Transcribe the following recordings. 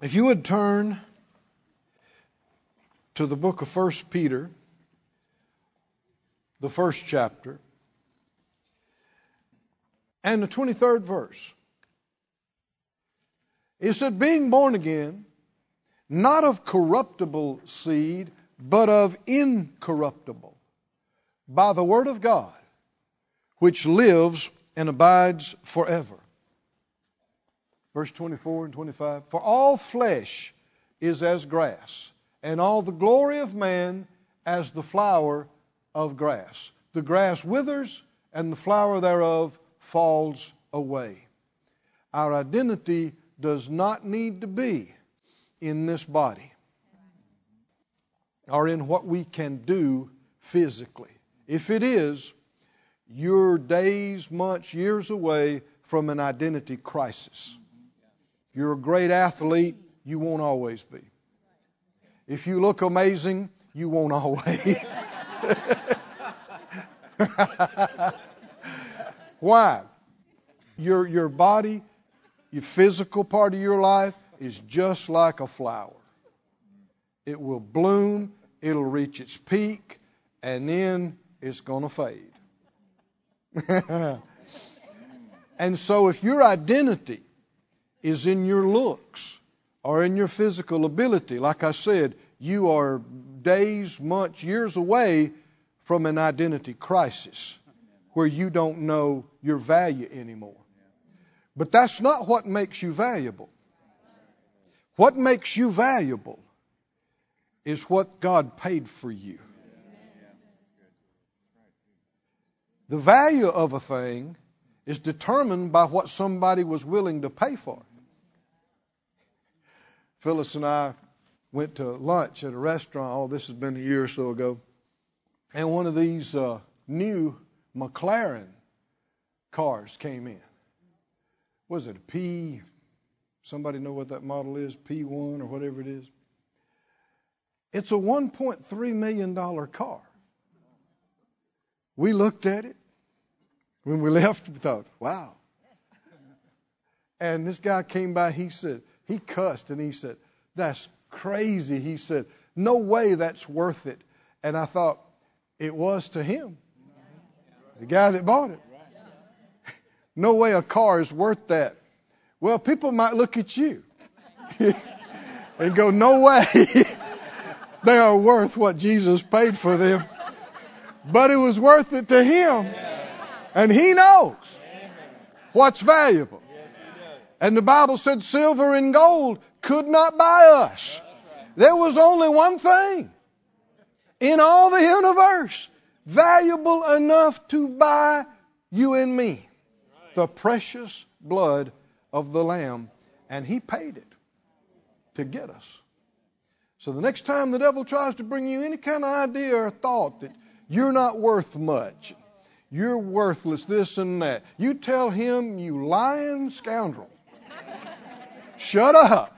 If you would turn to the book of 1 Peter, the first chapter, and the 23rd verse. It said, being born again, not of corruptible seed, but of incorruptible, by the word of God, which lives and abides forever. Verse 24 and 25, for all flesh is as grass, and all the glory of man as the flower of grass. The grass withers, and the flower thereof falls away. Our identity does not need to be in this body or in what we can do physically. If it is, you're days, months, years away from an identity crisis. You're a great athlete, you won't always be. If you look amazing, you won't always. Why? Your body, your physical part of your life is just like a flower. It will bloom, it'll reach its peak, and then it's going to fade. And so if your identity is in your looks or in your physical ability, like I said, you are days, months, years away from an identity crisis where you don't know your value anymore. But that's not what makes you valuable. What makes you valuable is what God paid for you. The value of a thing is determined by what somebody was willing to pay for it. Phyllis and I went to lunch at a restaurant, this has been a year or so ago, and one of these new McLaren cars came in. Was it a P? Somebody know what that model is? P1 or whatever it is? It's a $1.3 million car. We looked at it. When we left, we thought, wow. And this guy came by, he cussed, and he said, that's crazy. He said, no way that's worth it. And I thought, it was to him, the guy that bought it. No way a car is worth that. Well, people might look at you and go, no way. They are worth what Jesus paid for them. But it was worth it to him. And he knows what's valuable. And the Bible said silver and gold could not buy us. There was only one thing in all the universe valuable enough to buy you and me. The precious blood of the Lamb. And he paid it to get us. So the next time the devil tries to bring you any kind of idea or thought that you're not worth much, you're worthless, this and that, you tell him, you lying scoundrel, shut up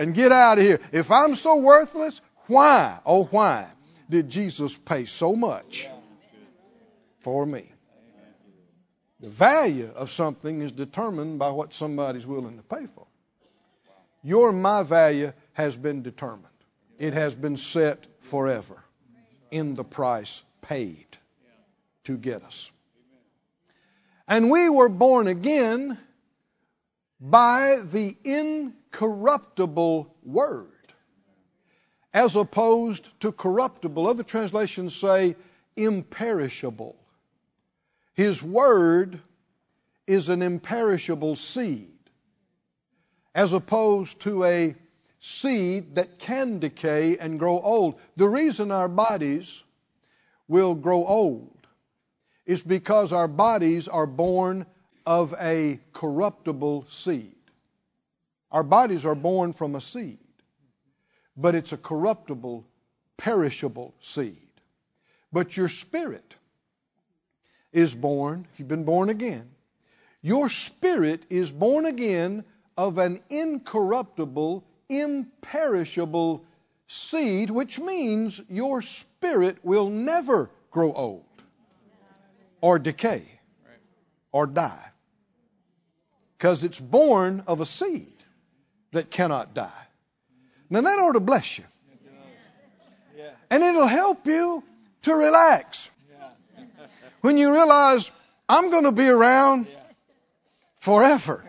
and get out of here. If I'm so worthless, why, oh why, did Jesus pay so much for me? The value of something is determined by what somebody's willing to pay for. Your and my value has been determined. It has been set forever in the price paid to get us. And we were born again by the incorruptible word, as opposed to corruptible. Other translations say imperishable. His word is an imperishable seed, as opposed to a seed that can decay and grow old. The reason our bodies will grow old is because our bodies are born of a corruptible seed. Our bodies are born from a seed, but it's a corruptible, perishable seed. But your spirit is born, if you've been born again, your spirit is born again of an incorruptible, imperishable seed, which means your spirit will never grow old or decay or die, because it's born of a seed. that cannot die. Now that ought to bless you. Yeah. And it'll help you to relax. Yeah. When you realize I'm going to be around forever.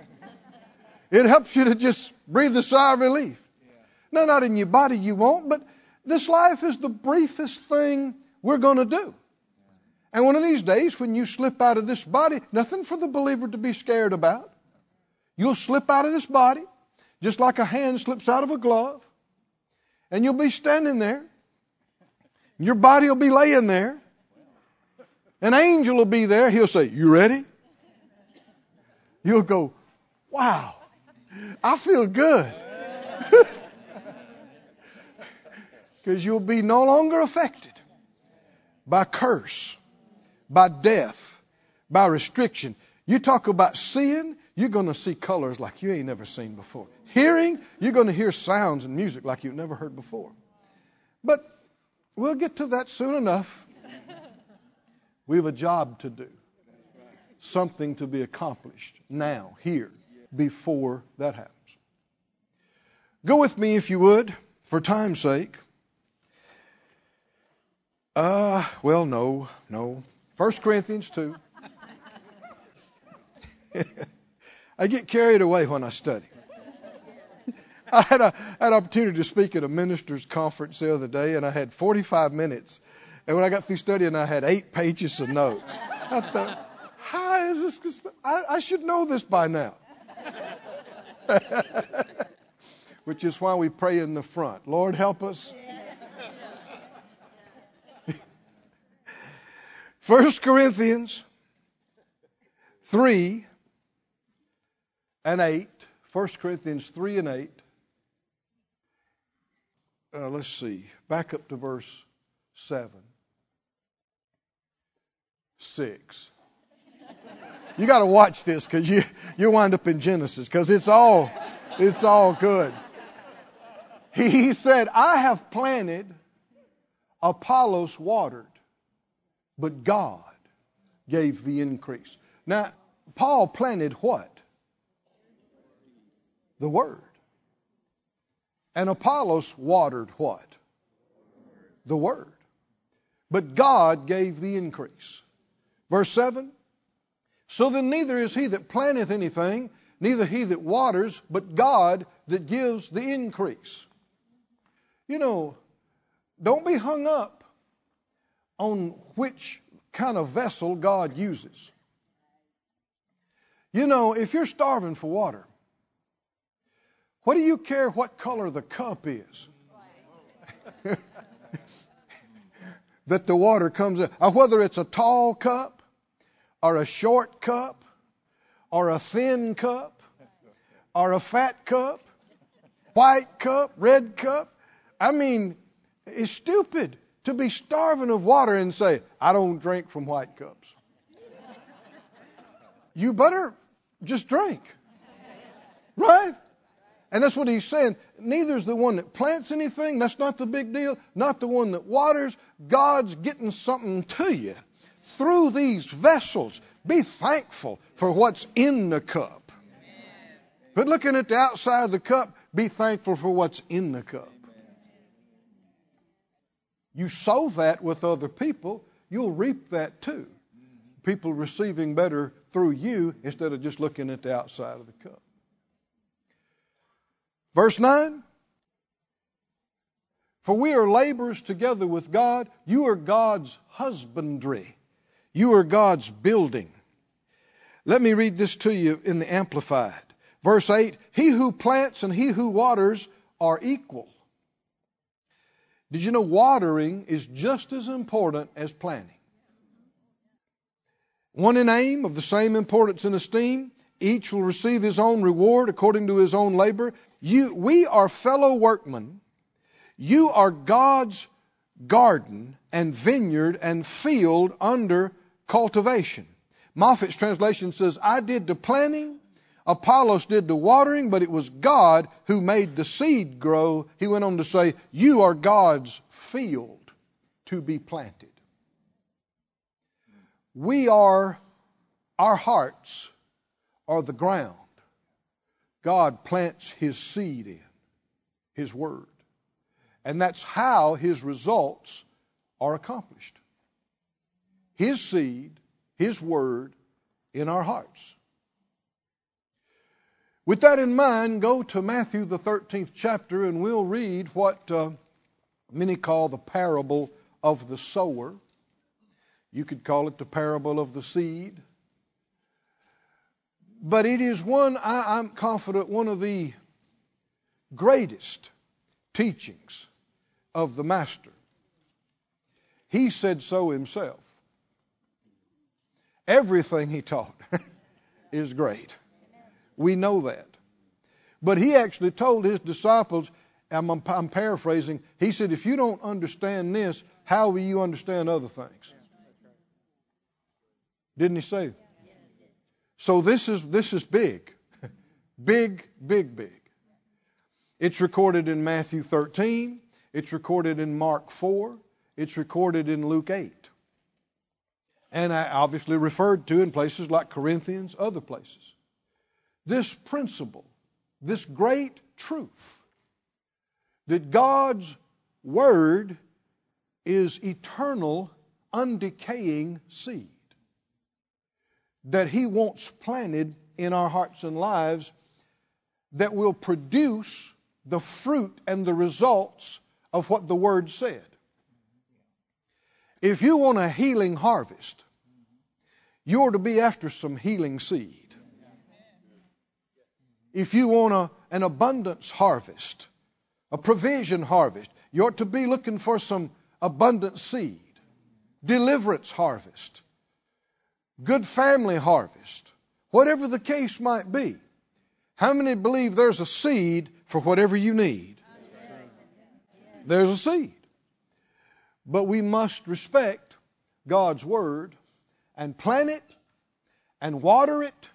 It helps you to just breathe a sigh of relief. Yeah. No, not in your body you won't, but this life is the briefest thing we're going to do. And one of these days when you slip out of this body, nothing for the believer to be scared about. You'll slip out of this body just like a hand slips out of a glove. And you'll be standing there. Your body will be laying there. An angel will be there. He'll say, "You ready?" You'll go, "Wow, I feel good." Because you'll be no longer affected by curse, by death, by restriction. You talk about seeing, you're going to see colors like you ain't never seen before. Hearing, you're going to hear sounds and music like you've never heard before. But we'll get to that soon enough. We have a job to do. Something to be accomplished now, here, before that happens. Go with me, if you would, for time's sake. No. 1 Corinthians 2. I get carried away when I study. I had an opportunity to speak at a minister's conference the other day, and I had 45 minutes. And when I got through studying, I had 8 pages of notes. I thought, how is this? I should know this by now. Which is why we pray in the front. Lord, help us. 1 Corinthians 3 and 8. 1 Corinthians 3 and 8. Let's see. Back up to verse 7. 6. You got to watch this because you wind up in Genesis because it's all good. He said, "I have planted, Apollos watered, but God gave the increase." Now, Paul planted what? The Word. And Apollos watered what? The Word. But God gave the increase. Verse 7. So then neither is he that planteth anything, neither he that waters, but God that gives the increase. You know, don't be hung up on which kind of vessel God uses. You know, if you're starving for water, what do you care what color the cup is? That the water comes in. Whether it's a tall cup, or a short cup, or a thin cup, or a fat cup, white cup, red cup. I mean, it's stupid to be starving of water and say, "I don't drink from white cups." You better just drink. Right? And that's what he's saying. Neither is the one that plants anything. That's not the big deal. Not the one that waters. God's getting something to you through these vessels. Be thankful for what's in the cup. But looking at the outside of the cup, be thankful for what's in the cup. You sow that with other people, you'll reap that too. People receiving better through you instead of just looking at the outside of the cup. Verse 9, for we are laborers together with God. You are God's husbandry. You are God's building. Let me read this to you in the Amplified. Verse 8, he who plants and he who waters are equal. Did you know watering is just as important as planting? One in aim, of the same importance and esteem. Each will receive his own reward according to his own labor. We are fellow workmen. You are God's garden and vineyard and field under cultivation. Moffat's translation says, "I did the planting, Apollos did the watering, but it was God who made the seed grow." He went on to say, "You are God's field to be planted." Our hearts are the ground God plants his seed in, his word. And that's how his results are accomplished. His seed, his word in our hearts. With that in mind, go to Matthew the 13th chapter and we'll read what many call the parable of the sower. You could call it the parable of the seed. But it is I'm confident, one of the greatest teachings of the Master. He said so himself. Everything he taught is great. We know that. But he actually told his disciples, I'm paraphrasing, he said, if you don't understand this, how will you understand other things? Didn't he say? So this is big. Big. It's recorded in Matthew 13. It's recorded in Mark 4. It's recorded in Luke 8. And I obviously referred to in places like Corinthians, other places. This principle, this great truth, that God's word is eternal, undecaying seed that he wants planted in our hearts and lives that will produce the fruit and the results of what the word said. If you want a healing harvest, you're to be after some healing seed. If you want an abundance harvest, a provision harvest, you're to be looking for some abundant seed, deliverance harvest, good family harvest, whatever the case might be. How many believe there's a seed for whatever you need? There's a seed. But we must respect God's word and plant it and water it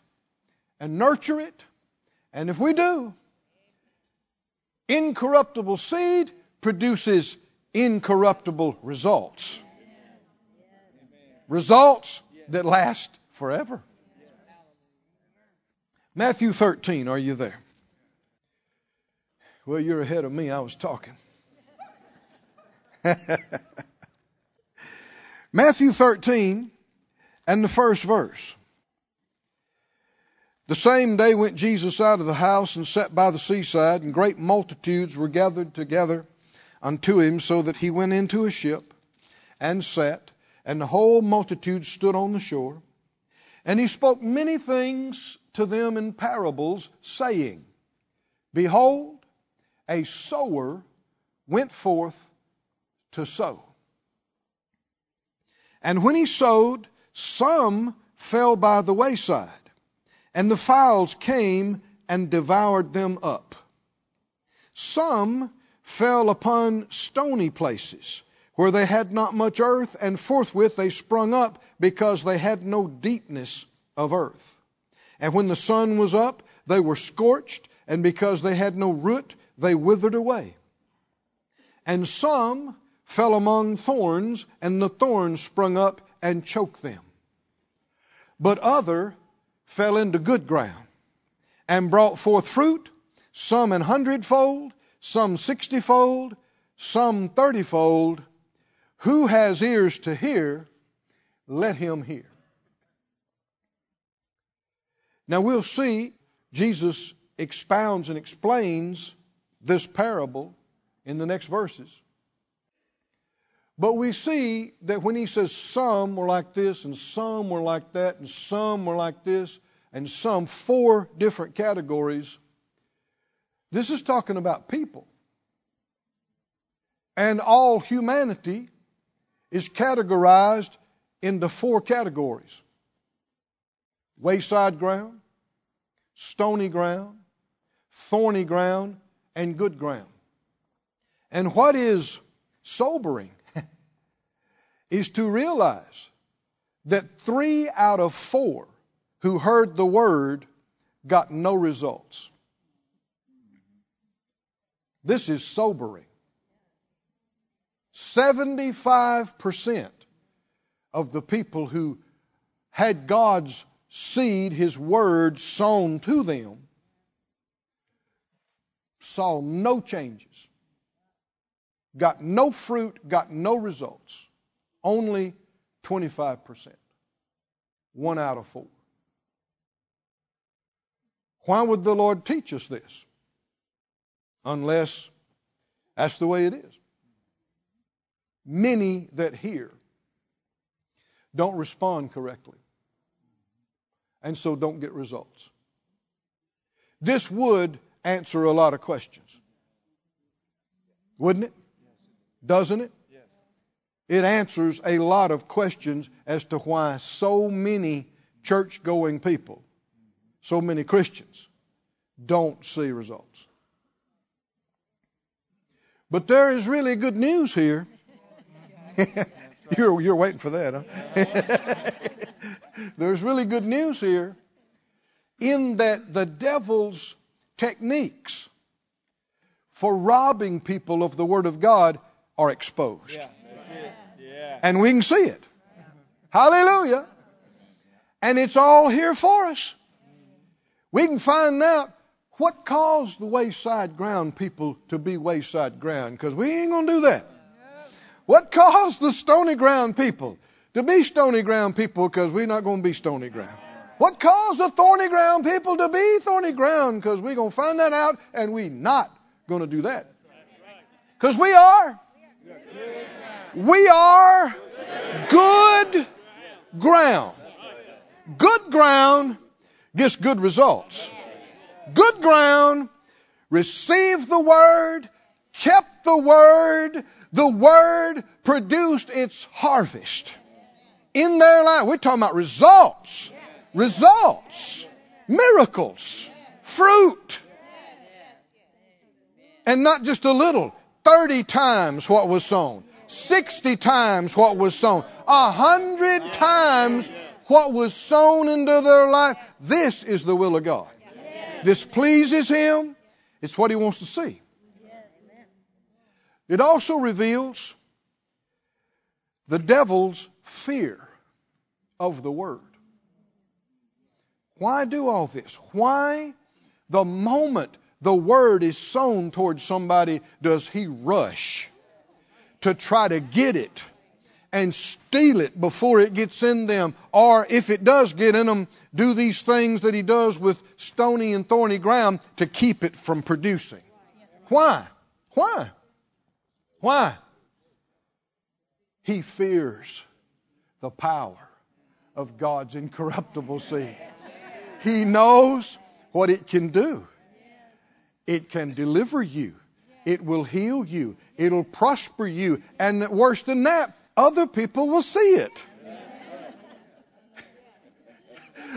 and nurture it. And if we do, incorruptible seed produces incorruptible results. Results that last forever. Matthew 13, are you there? Well, you're ahead of me. I was talking. Matthew 13 and the first verse. The same day went Jesus out of the house and sat by the seaside, and great multitudes were gathered together unto him, so that he went into a ship and sat, and the whole multitude stood on the shore. And he spoke many things to them in parables, saying, behold, a sower went forth to sow. And when he sowed, some fell by the wayside, and the fowls came and devoured them up. Some fell upon stony places where they had not much earth, and forthwith they sprung up, because they had no deepness of earth. And when the sun was up, they were scorched, and because they had no root, they withered away. And some fell among thorns, and the thorns sprung up and choked them. But other fell into good ground, and brought forth fruit, some an hundredfold, some 60-fold, some 30-fold. Who has ears to hear, let him hear. Now we'll see Jesus expounds and explains this parable in the next verses. But we see that when he says some were like this, and some were like that, and some were like this, and some, 4 different categories, this is talking about people. And all humanity is categorized into 4 categories: wayside ground, stony ground, thorny ground, and good ground. And what is sobering is to realize that 3 out of 4 who heard the word got no results. This is sobering. 75% of the people who had God's seed, his word, sown to them, saw no changes, got no fruit, got no results, only 25%, 1 out of 4. Why would the Lord teach us this? Unless that's the way it is. Many that hear don't respond correctly, and so don't get results. This would answer a lot of questions, wouldn't it? Doesn't it? It answers a lot of questions as to why so many church-going people, so many Christians, don't see results. But there is really good news here. You're waiting for that, huh? There's really good news here, in that the devil's techniques for robbing people of the Word of God are exposed. Yeah, that's it. Yeah. And we can see it. Hallelujah. And it's all here for us. We can find out what caused the wayside ground people to be wayside ground, because we ain't going to do that. What caused the stony ground people to be stony ground people, because we're not going to be stony ground. What caused the thorny ground people to be thorny ground, because we're going to find that out, and we're not going to do that. Because we are good ground. Good ground gets good results. Good ground received the word, kept the word. The word produced its harvest in their life. We're talking about results, miracles, fruit. And not just a little, 30 times what was sown, 60 times what was sown, 100 times what was sown into their life. This is the will of God. This pleases Him. It's what He wants to see. It also reveals the devil's fear of the word. Why do all this? Why, the moment the word is sown towards somebody, does he rush to try to get it and steal it before it gets in them? Or if it does get in them, do these things that he does with stony and thorny ground to keep it from producing? Why? He fears the power of God's incorruptible seed. He knows what it can do. It can deliver you. It will heal you. It will prosper you. And worse than that, other people will see it.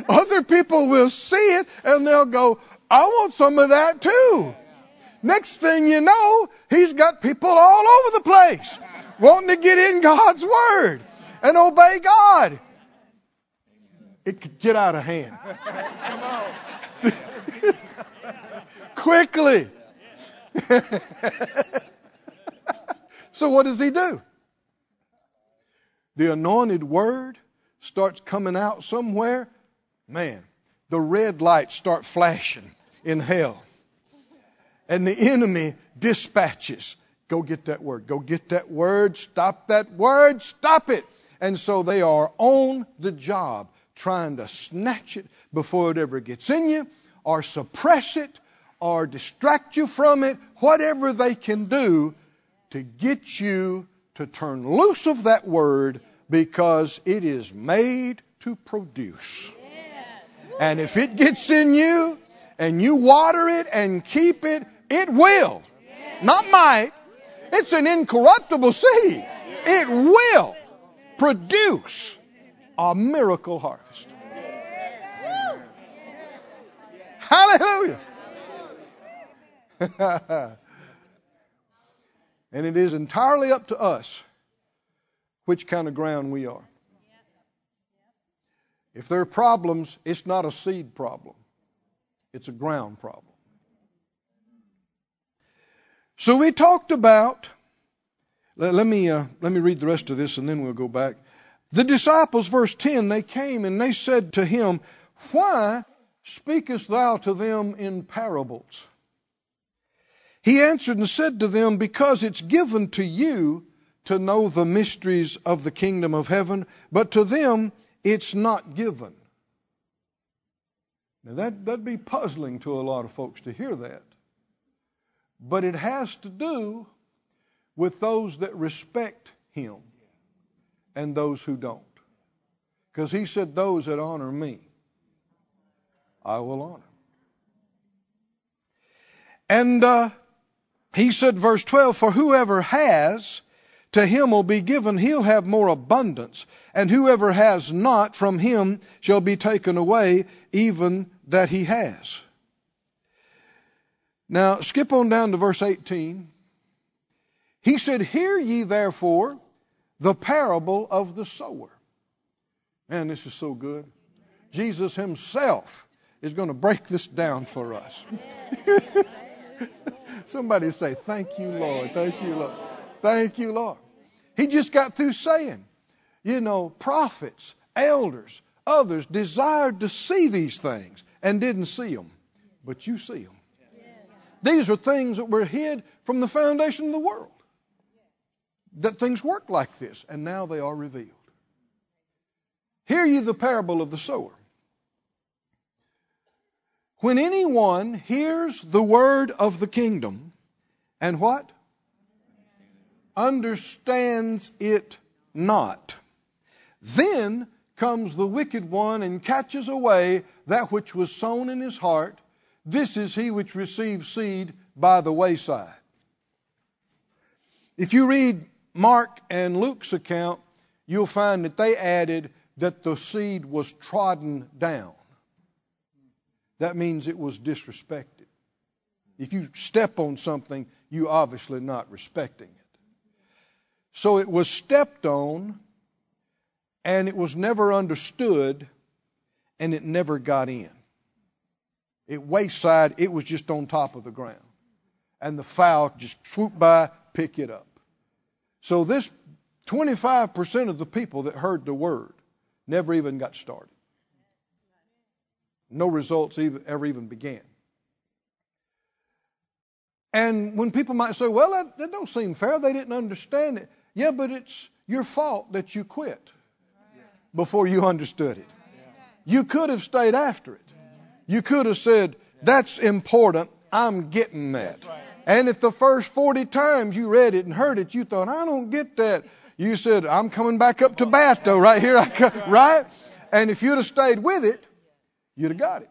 Other people will see it, and they'll go, I want some of that too. Next thing you know, he's got people all over the place wanting to get in God's word and obey God. It could get out of hand. Quickly. So what does he do? The anointed word starts coming out somewhere. Man, the red lights start flashing in hell. And the enemy dispatches, go get that word, stop that word, stop it. And so they are on the job trying to snatch it before it ever gets in you, or suppress it, or distract you from it, whatever they can do to get you to turn loose of that word, because it is made to produce. And if it gets in you, and you water it and keep it, it will. Not might. It's an incorruptible seed. It will produce a miracle harvest. Hallelujah. And it is entirely up to us which kind of ground we are. If there are problems, it's not a seed problem. It's a ground problem. So we talked about, let me read the rest of this and then we'll go back. The disciples, verse 10, they came and they said to him, Why speakest thou to them in parables? He answered and said to them, because it's given to you to know the mysteries of the kingdom of heaven, but to them it's not given. Now that'd be puzzling to a lot of folks to hear that. But it has to do with those that respect him and those who don't. Because he said, those that honor me, I will honor. And he said, verse 12, for whoever has, to him will be given, he'll have more abundance. And whoever has not, from him shall be taken away, even that he has. Now, skip on down to verse 18. He said, hear ye therefore the parable of the sower. Man, this is so good. Jesus himself is going to break this down for us. Somebody say, thank you, Lord. Thank you, Lord. Thank you, Lord. He just got through saying, you know, prophets, elders, others desired to see these things and didn't see them, but you see them. These are things that were hid from the foundation of the world. That things work like this, and now they are revealed. Hear ye the parable of the sower. When anyone hears the word of the kingdom, and what? Understands it not. Then comes the wicked one and catches away that which was sown in his heart. This is he which receives seed by the wayside. If you read Mark and Luke's account, you'll find that they added that the seed was trodden down. That means it was disrespected. If you step on something, you're obviously not respecting it. So it was stepped on, and it was never understood, and it never got in. It wayside, it was just on top of the ground. And the fowl just swooped by, pick it up. So this 25% of the people that heard the word never even got started. No results ever even began. And when people might say, well, that don't seem fair. They didn't understand it. Yeah, but it's your fault that you quit before you understood it. You could have stayed after it. You could have said, that's important. I'm getting that. Right. And if the first 40 times you read it and heard it, you thought, I don't get that. You said, I'm coming back up to bat, though, right here. I come, right? And if you'd have stayed with it, you'd have got it.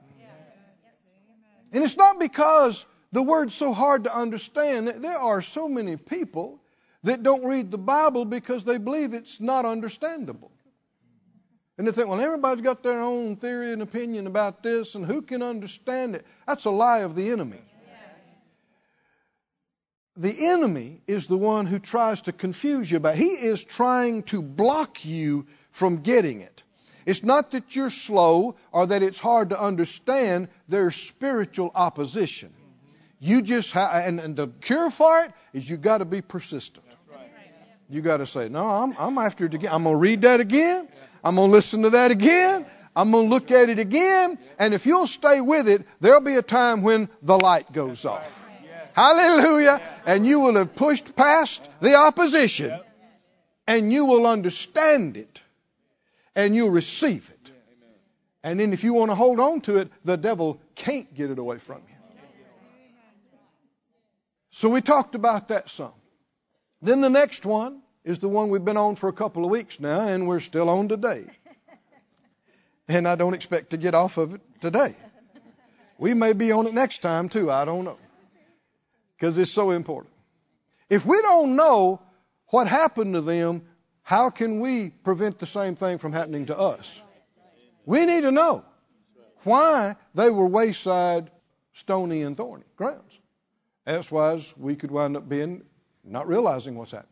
And it's not because the word's so hard to understand. There are so many people that don't read the Bible because they believe it's not understandable. And they think, well, everybody's got their own theory and opinion about this, and who can understand it? That's a lie of the enemy. The enemy is the one who tries to confuse you about it. He is trying to block you from getting it. It's not that you're slow or that it's hard to understand. There's spiritual opposition. You just and the cure for it is you got to be persistent. You got to say, no, I'm after it again. I'm going to read that again. I'm going to listen to that again. I'm going to look at it again. And if you'll stay with it, there'll be a time when the light goes off. Hallelujah. And you will have pushed past the opposition. And you will understand it. And you'll receive it. And then if you want to hold on to it, the devil can't get it away from you. So we talked about that some. Then the next one is the one we've been on for a couple of weeks now, and we're still on today. And I don't expect to get off of it today. We may be on it next time too, I don't know. Because it's so important. If we don't know what happened to them, how can we prevent the same thing from happening to us? We need to know why they were wayside, stony, and thorny grounds. Elsewise, we could wind up being not realizing what's happening.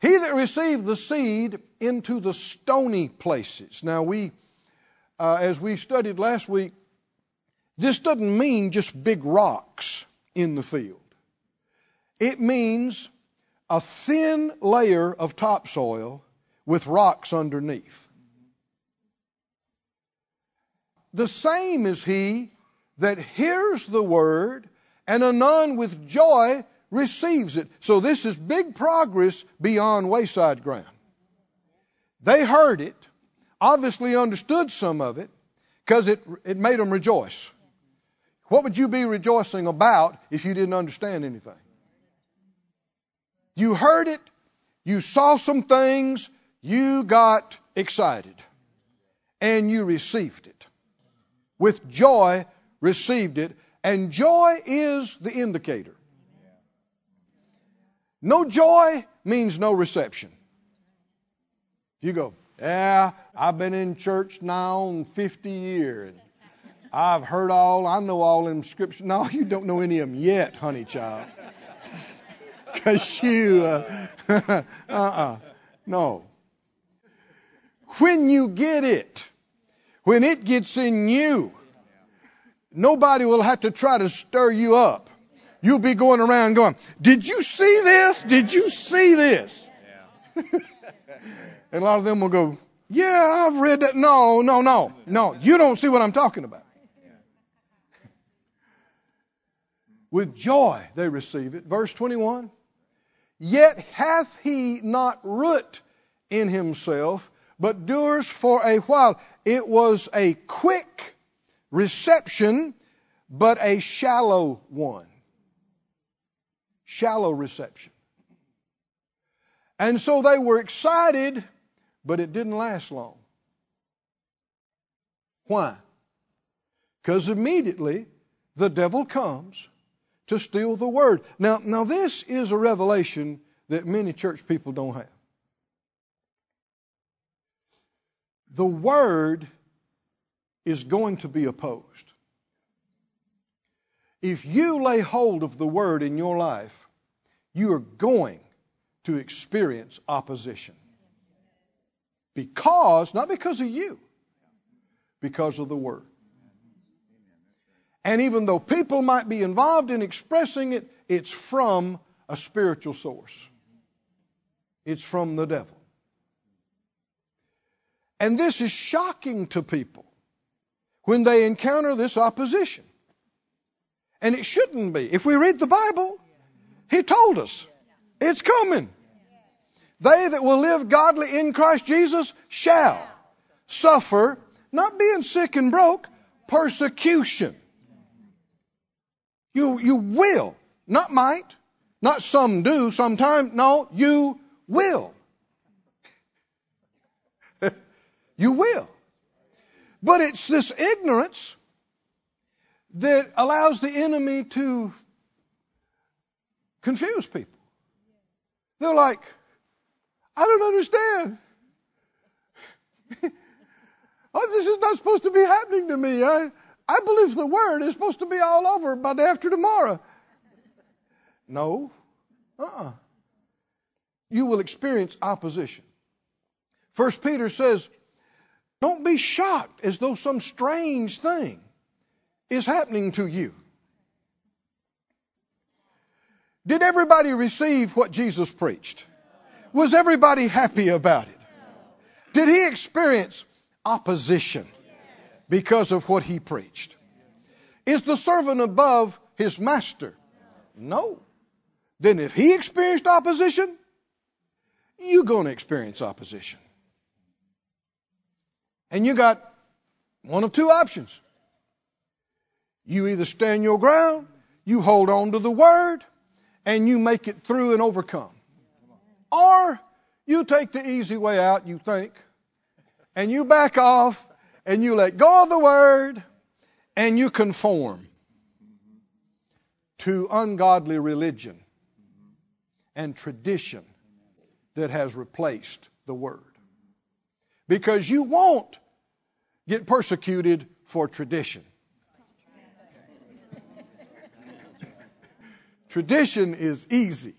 He that received the seed into the stony places. Now we, as we studied last week, this doesn't mean just big rocks in the field. It means a thin layer of topsoil with rocks underneath. The same is he that hears the word and anon with joy receives it. So this is big progress beyond wayside ground. They heard it, obviously understood some of it, because it made them rejoice. What would you be rejoicing about if you didn't understand anything? You heard it, you saw some things, you got excited, and you received it. With joy, received it, and joy is the indicator. No joy means no reception. You go, yeah, I've been in church now on 50 years. I've heard all, I know all them scriptures. No, you don't know any of them yet, honey child. Because you, no. When you get it, when it gets in you, nobody will have to try to stir you up. You'll be going around going, did you see this? Did you see this? Yeah. And a lot of them will go, yeah, I've read that. No, you don't see what I'm talking about. With joy they receive it. Verse 21, yet hath he not root in himself, but endures for a while. It was a quick reception, but a shallow one. Shallow reception. And so they were excited, but it didn't last long. Why? Because immediately the devil comes to steal the word. Now this is a revelation that many church people don't have. The word is going to be opposed. If you lay hold of the word in your life, you are going to experience opposition. Because, not because of you, because of the word. And even though people might be involved in expressing it, it's from a spiritual source. It's from the devil. And this is shocking to people when they encounter this opposition. And it shouldn't be. If we read the Bible, he told us it's coming. They that will live godly in Christ Jesus shall suffer, not being sick and broke, persecution. You will, not might, not some do, sometime. No, you will. You will. But it's this ignorance that allows the enemy to confuse people. They're like, I don't understand. Oh, this is not supposed to be happening to me. I believe the word is supposed to be all over by day after tomorrow. No. You will experience opposition. 1 Peter says, don't be shocked as though some strange thing is happening to you. Did everybody receive what Jesus preached? Was everybody happy about it? Did he experience opposition because of what he preached? Is the servant above his master? No. Then if he experienced opposition, you're going to experience opposition. And you got one of two options. You either stand your ground, you hold on to the word, and you make it through and overcome. Or you take the easy way out, you think, and you back off, and you let go of the word, and you conform to ungodly religion and tradition that has replaced the word. Because you won't get persecuted for tradition. Tradition is easy.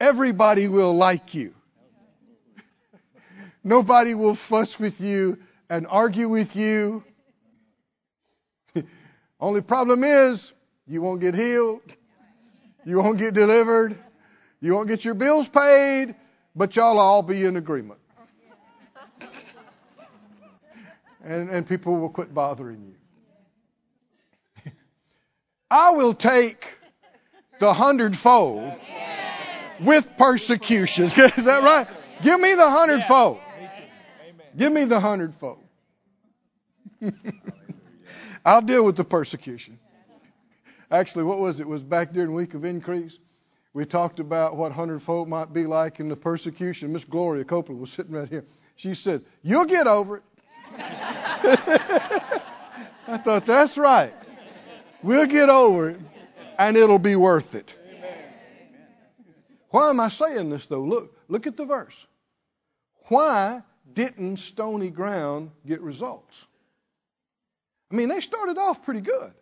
Everybody will like you. Nobody will fuss with you and argue with you. Only problem is you won't get healed. You won't get delivered. You won't get your bills paid. But y'all all be in agreement. And people will quit bothering you. I will take the 100-fold with persecutions. Is that right? Give me the 100-fold. Give me the 100-fold. I'll deal with the persecution. Actually, what was it? It was back during Week of Increase. We talked about what 100-fold might be like in the persecution. Miss Gloria Copeland was sitting right here. She said, "You'll get over it." I thought, that's right. We'll get over it, and it'll be worth it. Amen. Why am I saying this, though? Look at the verse. Why didn't stony ground get results? I mean, they started off pretty good.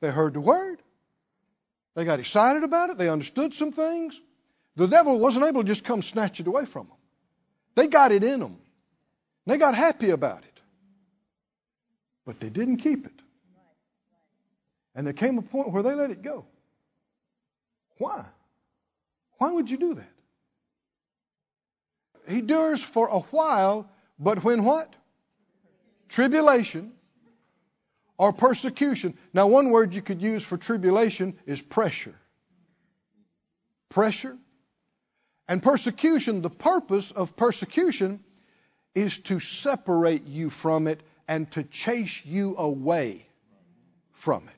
They heard the word. They got excited about it. They understood some things. The devil wasn't able to just come snatch it away from them. They got it in them. They got happy about it. But they didn't keep it. And there came a point where they let it go. Why? Why would you do that? He endures for a while, but when what? Tribulation or persecution. Now, one word you could use for tribulation is pressure. Pressure. And persecution, the purpose of persecution is to separate you from it and to chase you away from it.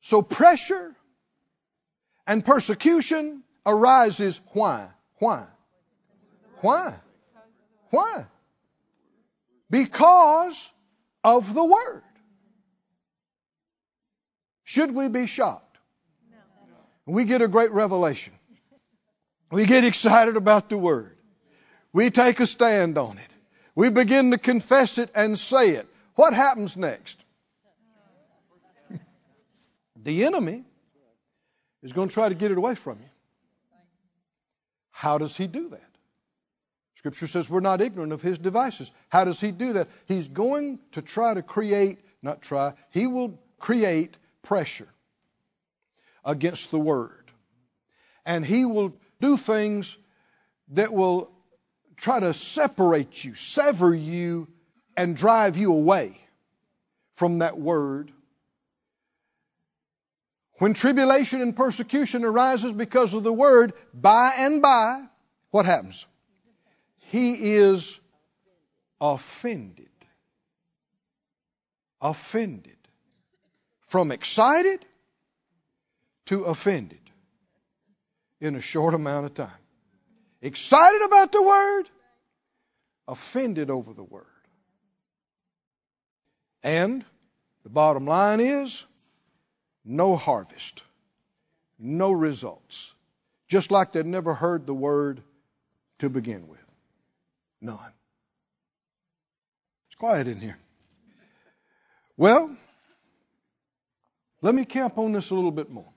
So pressure and persecution arises. Why? Why? Why? Why? Because of the word. Should we be shocked? We get a great revelation. We get excited about the word. We take a stand on it. We begin to confess it and say it. What happens next? The enemy is going to try to get it away from you. How does he do that? Scripture says we're not ignorant of his devices. How does he do that? He's going to try to create, not try, he will create pressure against the word. And he will do things that will try to separate you, sever you, and drive you away from that word. When tribulation and persecution arises because of the word, by and by, what happens? He is offended. Offended. From excited to offended in a short amount of time. Excited about the word, offended over the word. And the bottom line is, no harvest, no results. Just like they'd never heard the word to begin with. None. It's quiet in here. Well, let me camp on this a little bit more.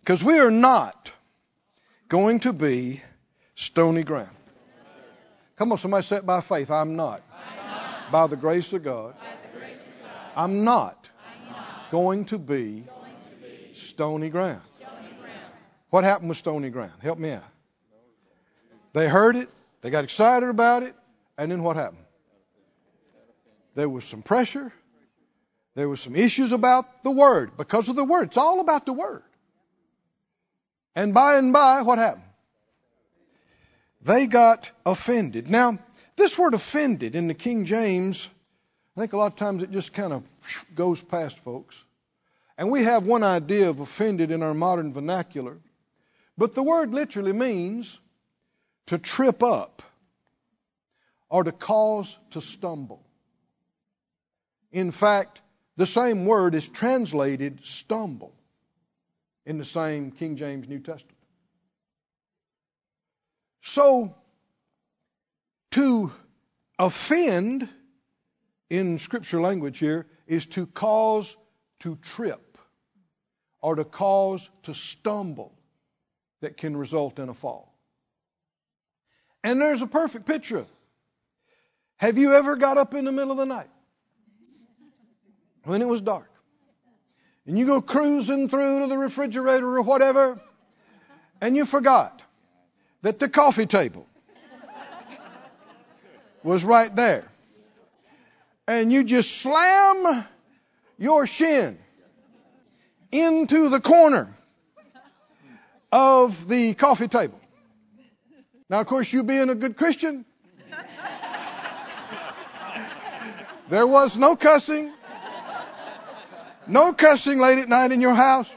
Because we are not going to be stony ground. Come on, somebody say it by faith. I'm not. I'm not. By the grace of God. I'm not. Going to be stony ground. What happened with stony ground? Help me out. They heard it. They got excited about it. And then what happened? There was some pressure. There was some issues about the word. Because of the word. It's all about the word. And by, what happened? They got offended. Now, this word offended in the King James, I think a lot of times it just kind of goes past folks. And we have one idea of offended in our modern vernacular. But the word literally means to trip up or to cause to stumble. In fact, the same word is translated stumble in the same King James New Testament. So, to offend in scripture language here is to cause to trip or to cause to stumble that can result in a fall. And there's a perfect picture of it. Have you ever got up in the middle of the night when it was dark and you go cruising through to the refrigerator or whatever and you forgot that the coffee table was right there? And you just slam your shin into the corner of the coffee table. Now, of course, you being a good Christian, there was no cussing. No cussing late at night in your house.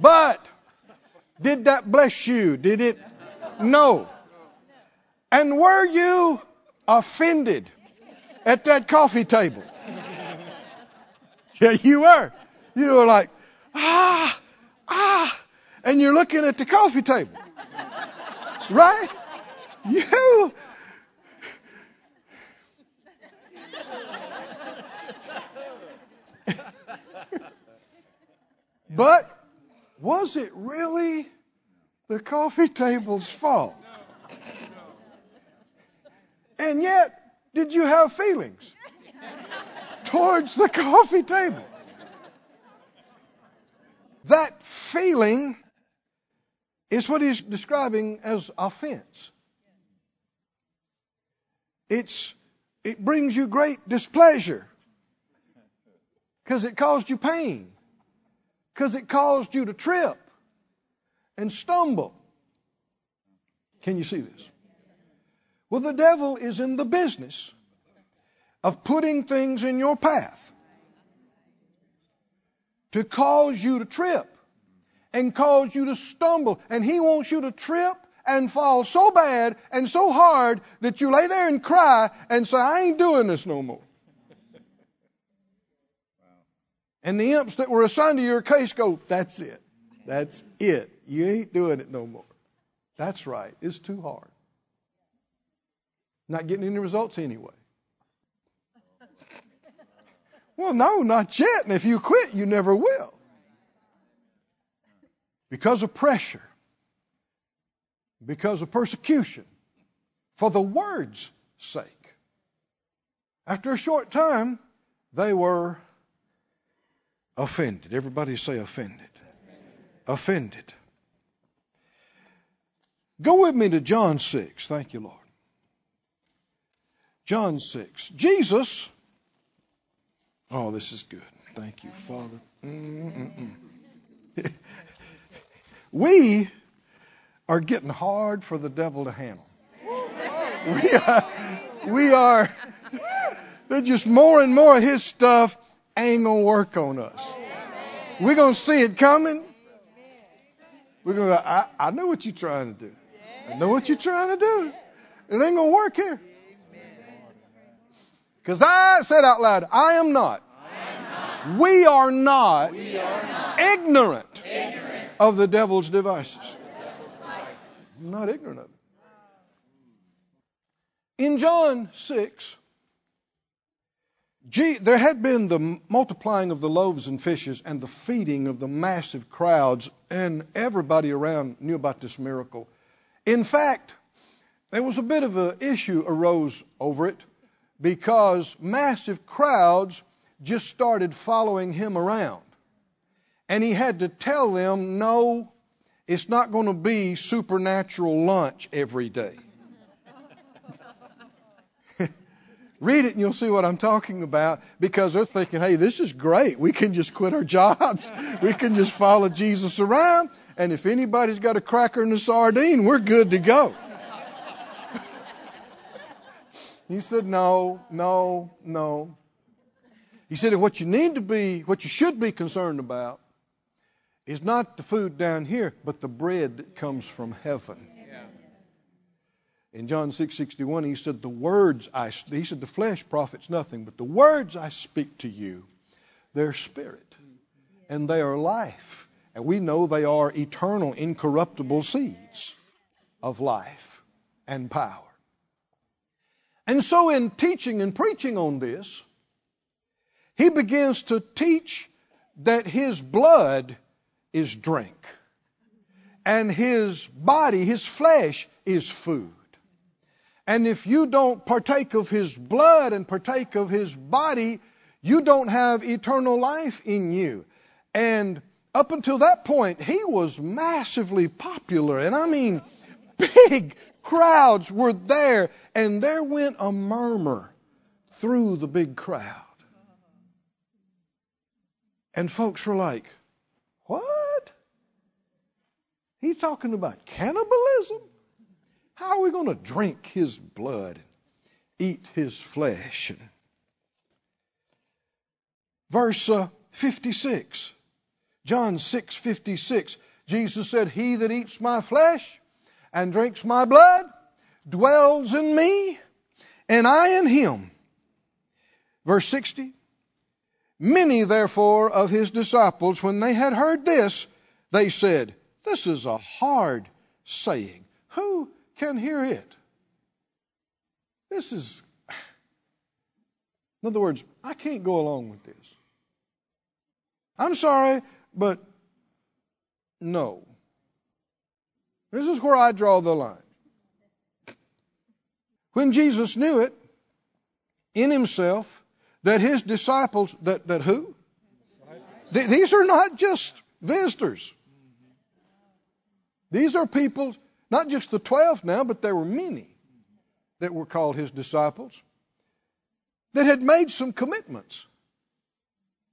But did that bless you? Did it? No. And were you offended at that coffee table? Yeah, you were. You were like, and you're looking at the coffee table. Right? You. But was it really the coffee table's fault? No. And yet, did you have feelings towards the coffee table? That feeling is what he's describing as offense. It brings you great displeasure because it caused you pain. Because it caused you to trip and stumble. Can you see this? Well, the devil is in the business of putting things in your path to cause you to trip and cause you to stumble. And he wants you to trip and fall so bad and so hard that you lay there and cry and say, I ain't doing this no more. And the imps that were assigned to your case go, that's it. That's it. You ain't doing it no more. That's right. It's too hard. Not getting any results anyway. Well, no, not yet. And if you quit, you never will. Because of pressure. Because of persecution. For the word's sake. After a short time, they were offended. Everybody say offended. Offended. Go with me to John 6. Thank you, Lord. John 6. Jesus. Oh, this is good. Thank you, Father. We are getting hard for the devil to handle. We are. They're just more and more of his stuff. Ain't going to work on us. We're going to see it coming. We're going to go, I know what you're trying to do. I know what you're trying to do. It ain't going to work here. Because I said out loud, I am not. We are not ignorant of the devil's devices. I'm not ignorant of it. In John 6, there had been the multiplying of the loaves and fishes and the feeding of the massive crowds, and everybody around knew about this miracle. In fact, there was a bit of an issue arose over it because massive crowds just started following him around. And he had to tell them, no, it's not going to be supernatural lunch every day. Read it and you'll see what I'm talking about, because they're thinking, hey, this is great. We can just quit our jobs. We can just follow Jesus around. And if anybody's got a cracker and a sardine, we're good to go. He said, no. He said, what you should be concerned about is not the food down here, but the bread that comes from heaven. In John 6:61, he said, the flesh profits nothing, but the words I speak to you, they're spirit, and they are life. And we know they are eternal, incorruptible seeds of life and power. And so in teaching and preaching on this, he begins to teach that his blood is drink, and his body, his flesh, is food. And if you don't partake of his blood and partake of his body, you don't have eternal life in you. And up until that point, he was massively popular. And I mean, big crowds were there. And there went a murmur through the big crowd. And folks were like, what? He's talking about cannibalism? How are we going to drink his blood, eat his flesh? Verse 56, John 6:56, Jesus said, he that eats my flesh and drinks my blood dwells in me, and I in him. Verse 60, many therefore of his disciples, when they had heard this, they said, this is a hard saying. Who can hear it? This is, in other words, I can't go along with this. I'm sorry, but no. This is where I draw the line. When Jesus knew it in himself, that his disciples, that who? These are not just visitors. These are people, not just the 12 now, but there were many that were called his disciples that had made some commitments.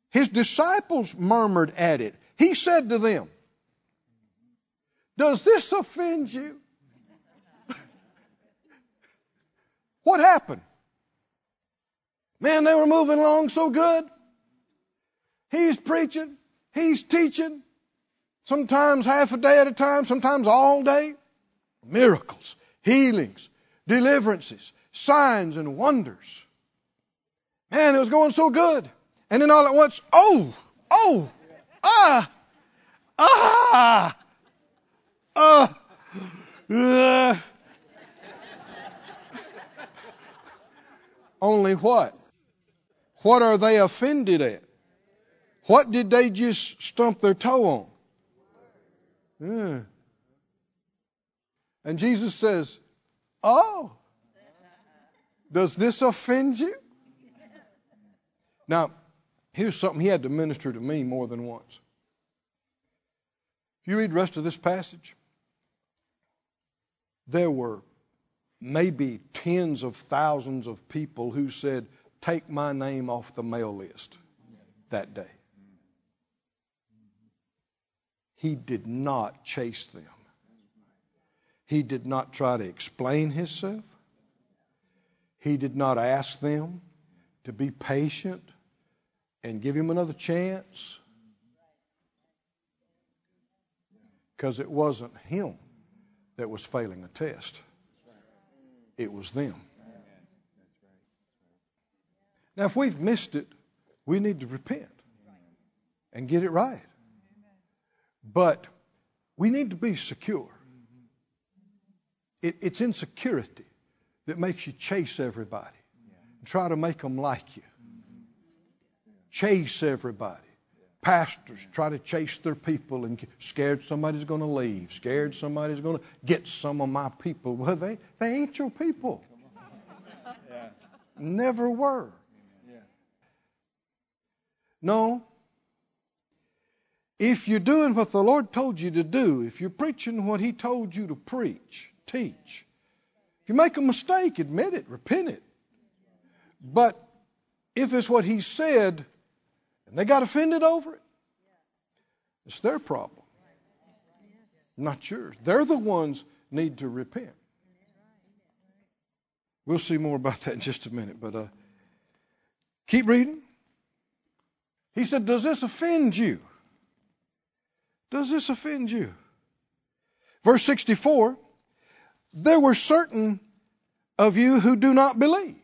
His disciples murmured at it. He said to them, does this offend you? What happened? Man, they were moving along so good. He's preaching. He's teaching. Sometimes half a day at a time. Sometimes all day. Miracles, healings, deliverances, signs and wonders. Man, it was going so good. And then all at once, Only what? What are they offended at? What did they just stump their toe on? Yeah. And Jesus says, oh, does this offend you? Now, here's something he had to minister to me more than once. If you read the rest of this passage, there were maybe tens of thousands of people who said, take my name off the mail list that day. He did not chase them. He did not try to explain himself. He did not ask them to be patient and give him another chance, because it wasn't him that was failing a test. It was them. Now, if we've missed it, we need to repent and get it right. But we need to be secure. It's insecurity that makes you chase everybody and try to make them like you. Chase everybody. Pastors try to chase their people and scared somebody's going to leave, scared somebody's going to get some of my people. Well, they ain't your people. Never were. No. If you're doing what the Lord told you to do, if you're preaching what he told you to preach, teach, if you make a mistake, admit it, repent it. But if it's what he said and they got offended over it, it's their problem, not yours. They're the ones need to repent. We'll see more about that in just a minute, but keep reading. He said, does this offend you? Does this offend you? Verse 64, there were certain of you who do not believe.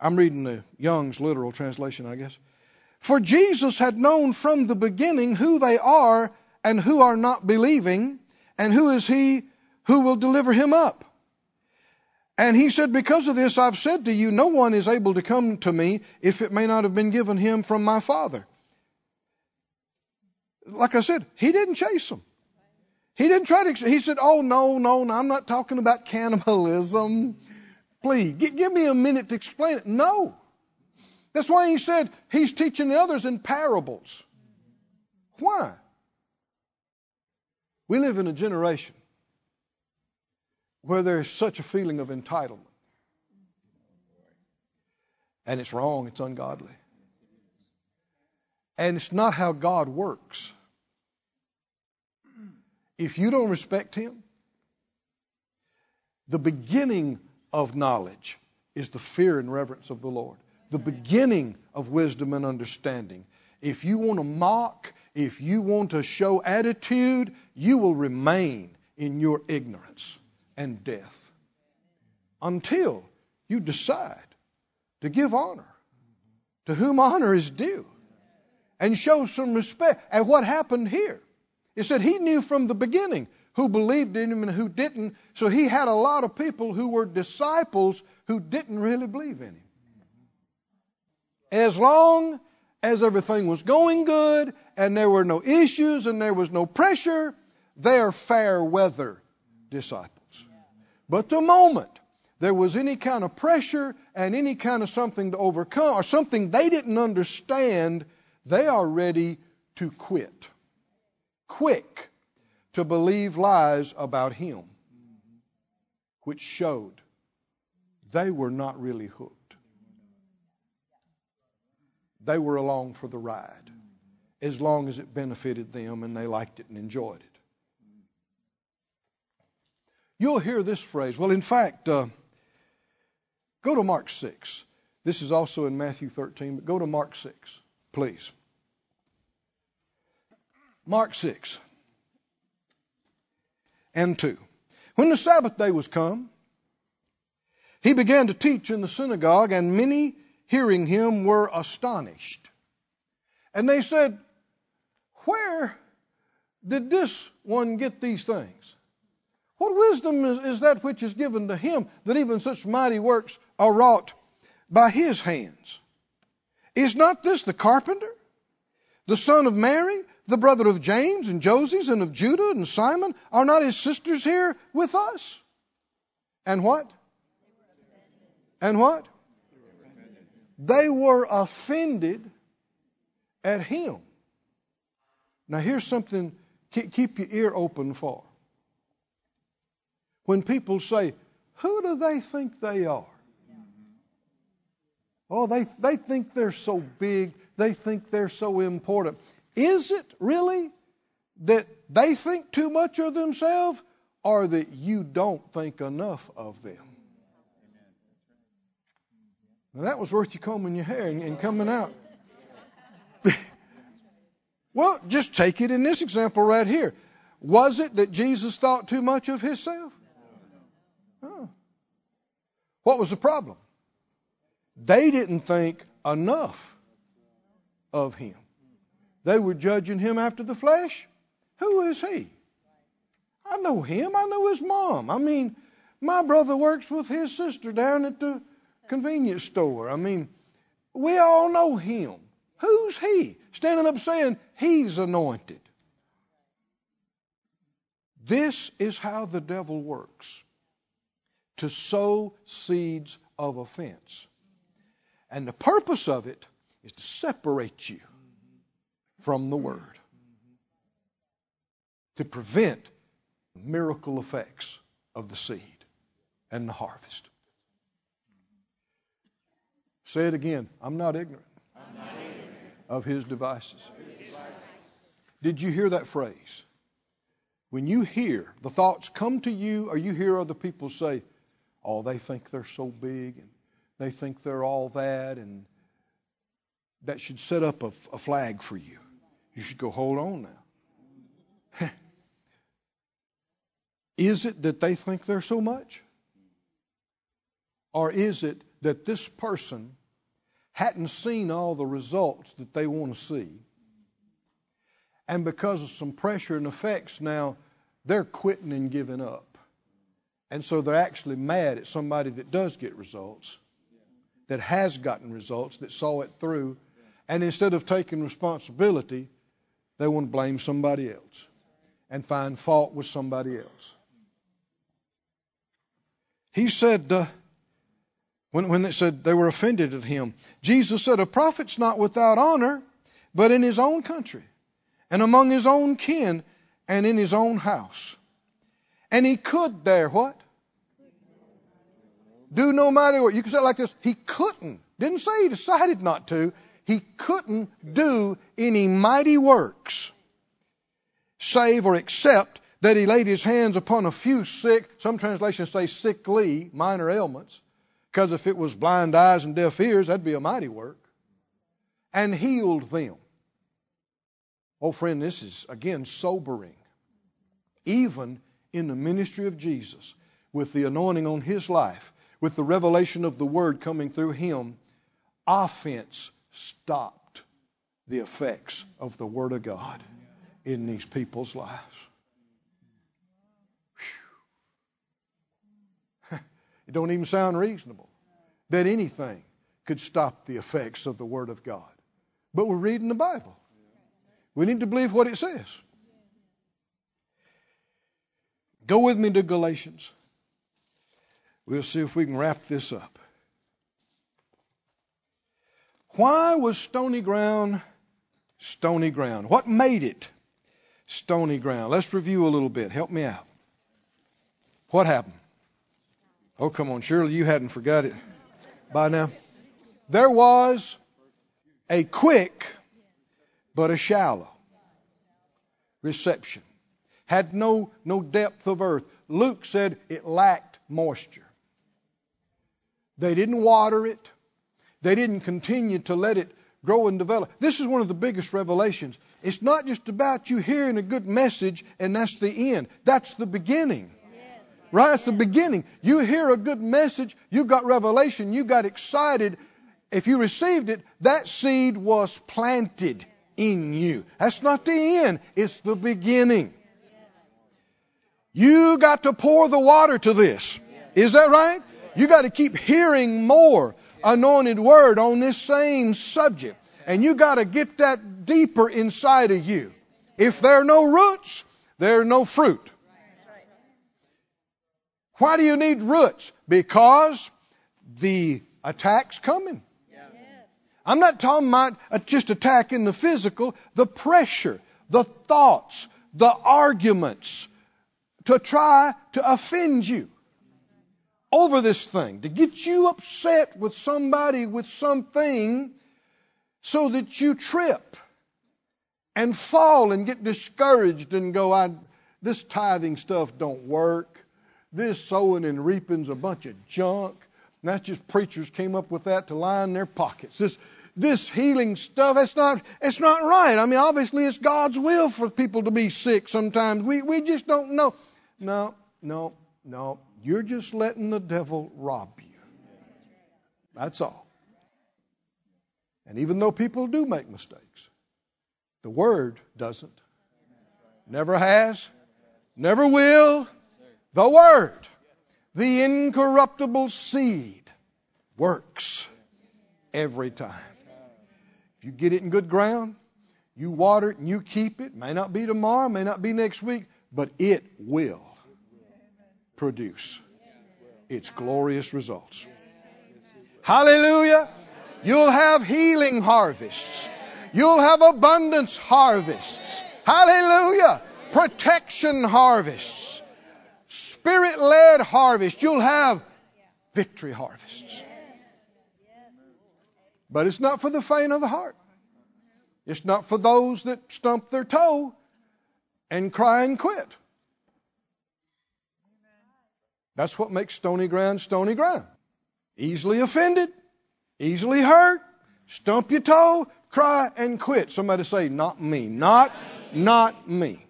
I'm reading the Young's literal translation, I guess. For Jesus had known from the beginning who they are and who are not believing, and who is he who will deliver him up. And he said, because of this, I've said to you, no one is able to come to me if it may not have been given him from my Father. Like I said, he didn't chase them. He didn't try to, he said, oh, no, I'm not talking about cannibalism. Please, give me a minute to explain it. No. That's why he said he's teaching the others in parables. Why? We live in a generation where there is such a feeling of entitlement. And it's wrong, it's ungodly. And it's not how God works. If you don't respect him, the beginning of knowledge is the fear and reverence of the Lord. The beginning of wisdom and understanding. If you want to mock, if you want to show attitude, you will remain in your ignorance and death until you decide to give honor to whom honor is due and show some respect. And what happened here? It said he knew from the beginning who believed in him and who didn't. So he had a lot of people who were disciples who didn't really believe in him. As long as everything was going good and there were no issues and there was no pressure, they are fair weather disciples. But the moment there was any kind of pressure and any kind of something to overcome or something they didn't understand, they are ready to quit. Quick to believe lies about him, which showed they were not really hooked. They were along for the ride as long as it benefited them and they liked it and enjoyed it. You'll hear this phrase. Well, in fact, go to Mark 6. This is also in Matthew 13, but go to Mark 6, please. Mark 6 and 2. When the Sabbath day was come, he began to teach in the synagogue, and many hearing him were astonished. And they said, where did this one get these things? What wisdom is that which is given to him, that even such mighty works are wrought by his hands? Is not this the carpenter, the son of Mary, the brother of James and Joses and of Judah and Simon? Are not his sisters here with us? And what? And what? They were offended at him. Now here's something, keep your ear open for. When people say, who do they think they are? Oh, they think they're so big. They think they're so important. Is it really that they think too much of themselves, or that you don't think enough of them? Now, that was worth you combing your hair and coming out. Well, just take it in this example right here. Was it that Jesus thought too much of himself? Oh. What was the problem? They didn't think enough of him. They were judging him after the flesh. Who is he? I know him. I know his mom. I mean, my brother works with his sister down at the convenience store. I mean, we all know him. Who's he? Standing up saying he's anointed. This is how the devil works, to sow seeds of offense. And the purpose of it is to separate you from the Word, to prevent miracle effects of the seed and the harvest. Say it again. I'm not ignorant, of his devices. Did you hear that phrase? When you hear the thoughts come to you, or you hear other people say, oh, they think they're so big, and they think they're all that, and that should set up a flag for you. You should go, hold on now. Is it that they think they're so much? Or is it that this person hadn't seen all the results that they want to see, and because of some pressure and effects now, they're quitting and giving up. And so they're actually mad at somebody that does get results, that has gotten results, that saw it through. And instead of taking responsibility, they want to blame somebody else and find fault with somebody else. He said, when it said they were offended at him, Jesus said, a prophet's not without honor, but in his own country, and among his own kin, and in his own house. And he could there, what? Do no mighty work. You can say it like this. He couldn't. Didn't say he decided not to. he couldn't do any mighty works, save or except that he laid his hands upon a few sick, some translations say sickly, minor ailments, because if it was blind eyes and deaf ears, that'd be a mighty work, and healed them. Oh, friend, this is, again, sobering. Even in the ministry of Jesus, with the anointing on his life, with the revelation of the word coming through him, offense stopped the effects of the word of God in these people's lives. It don't even sound reasonable that anything could stop the effects of the word of God. But we're reading the Bible. We need to believe what it says. Go with me to Galatians. We'll see if we can wrap this up. Why was stony ground stony ground? What made it stony ground? Let's review a little bit. Help me out. What happened? Oh, come on. Surely you hadn't forgot it by now. There was a quick but a shallow reception. Had no depth of earth. Luke said it lacked moisture. They didn't water it. They didn't continue to let it grow and develop. This is one of the biggest revelations. It's not just about you hearing a good message and that's the end. That's the beginning. Yes. Right? That's the beginning. You hear a good message. You got revelation. You got excited. If you received it, that seed was planted in you. That's not the end. It's the beginning. You got to pour the water to this. Is that right? You got to keep hearing more anointed word on this same subject. And you got to get that deeper inside of you. If there are no roots, there are no fruit. Why do you need roots? Because the attack's coming. I'm not talking about just attacking the physical, the pressure, the thoughts, the arguments, to try to offend you over this thing, to get you upset with somebody, with something, so that you trip and fall and get discouraged and go, this tithing stuff don't work. This sowing and reaping's a bunch of junk. And that's just preachers came up with that to line their pockets. This healing stuff, it's not right. I mean, obviously it's God's will for people to be sick sometimes. We just don't know. No. You're just letting the devil rob you. That's all. And even though people do make mistakes, the word doesn't. Never has. Never will. The word, the incorruptible seed, works every time. If you get it in good ground, you water it and you keep it. May not be tomorrow, may not be next week, but it will produce its glorious results. Hallelujah. You'll have healing harvests. You'll have abundance harvests. Hallelujah. Protection harvests. Spirit-led harvest. You'll have victory harvests. But it's not for the faint of the heart. It's not for those that stump their toe and cry and quit. That's what makes stony ground stony ground. Easily offended, easily hurt, stump your toe, cry and quit. Somebody say, not me. Not me.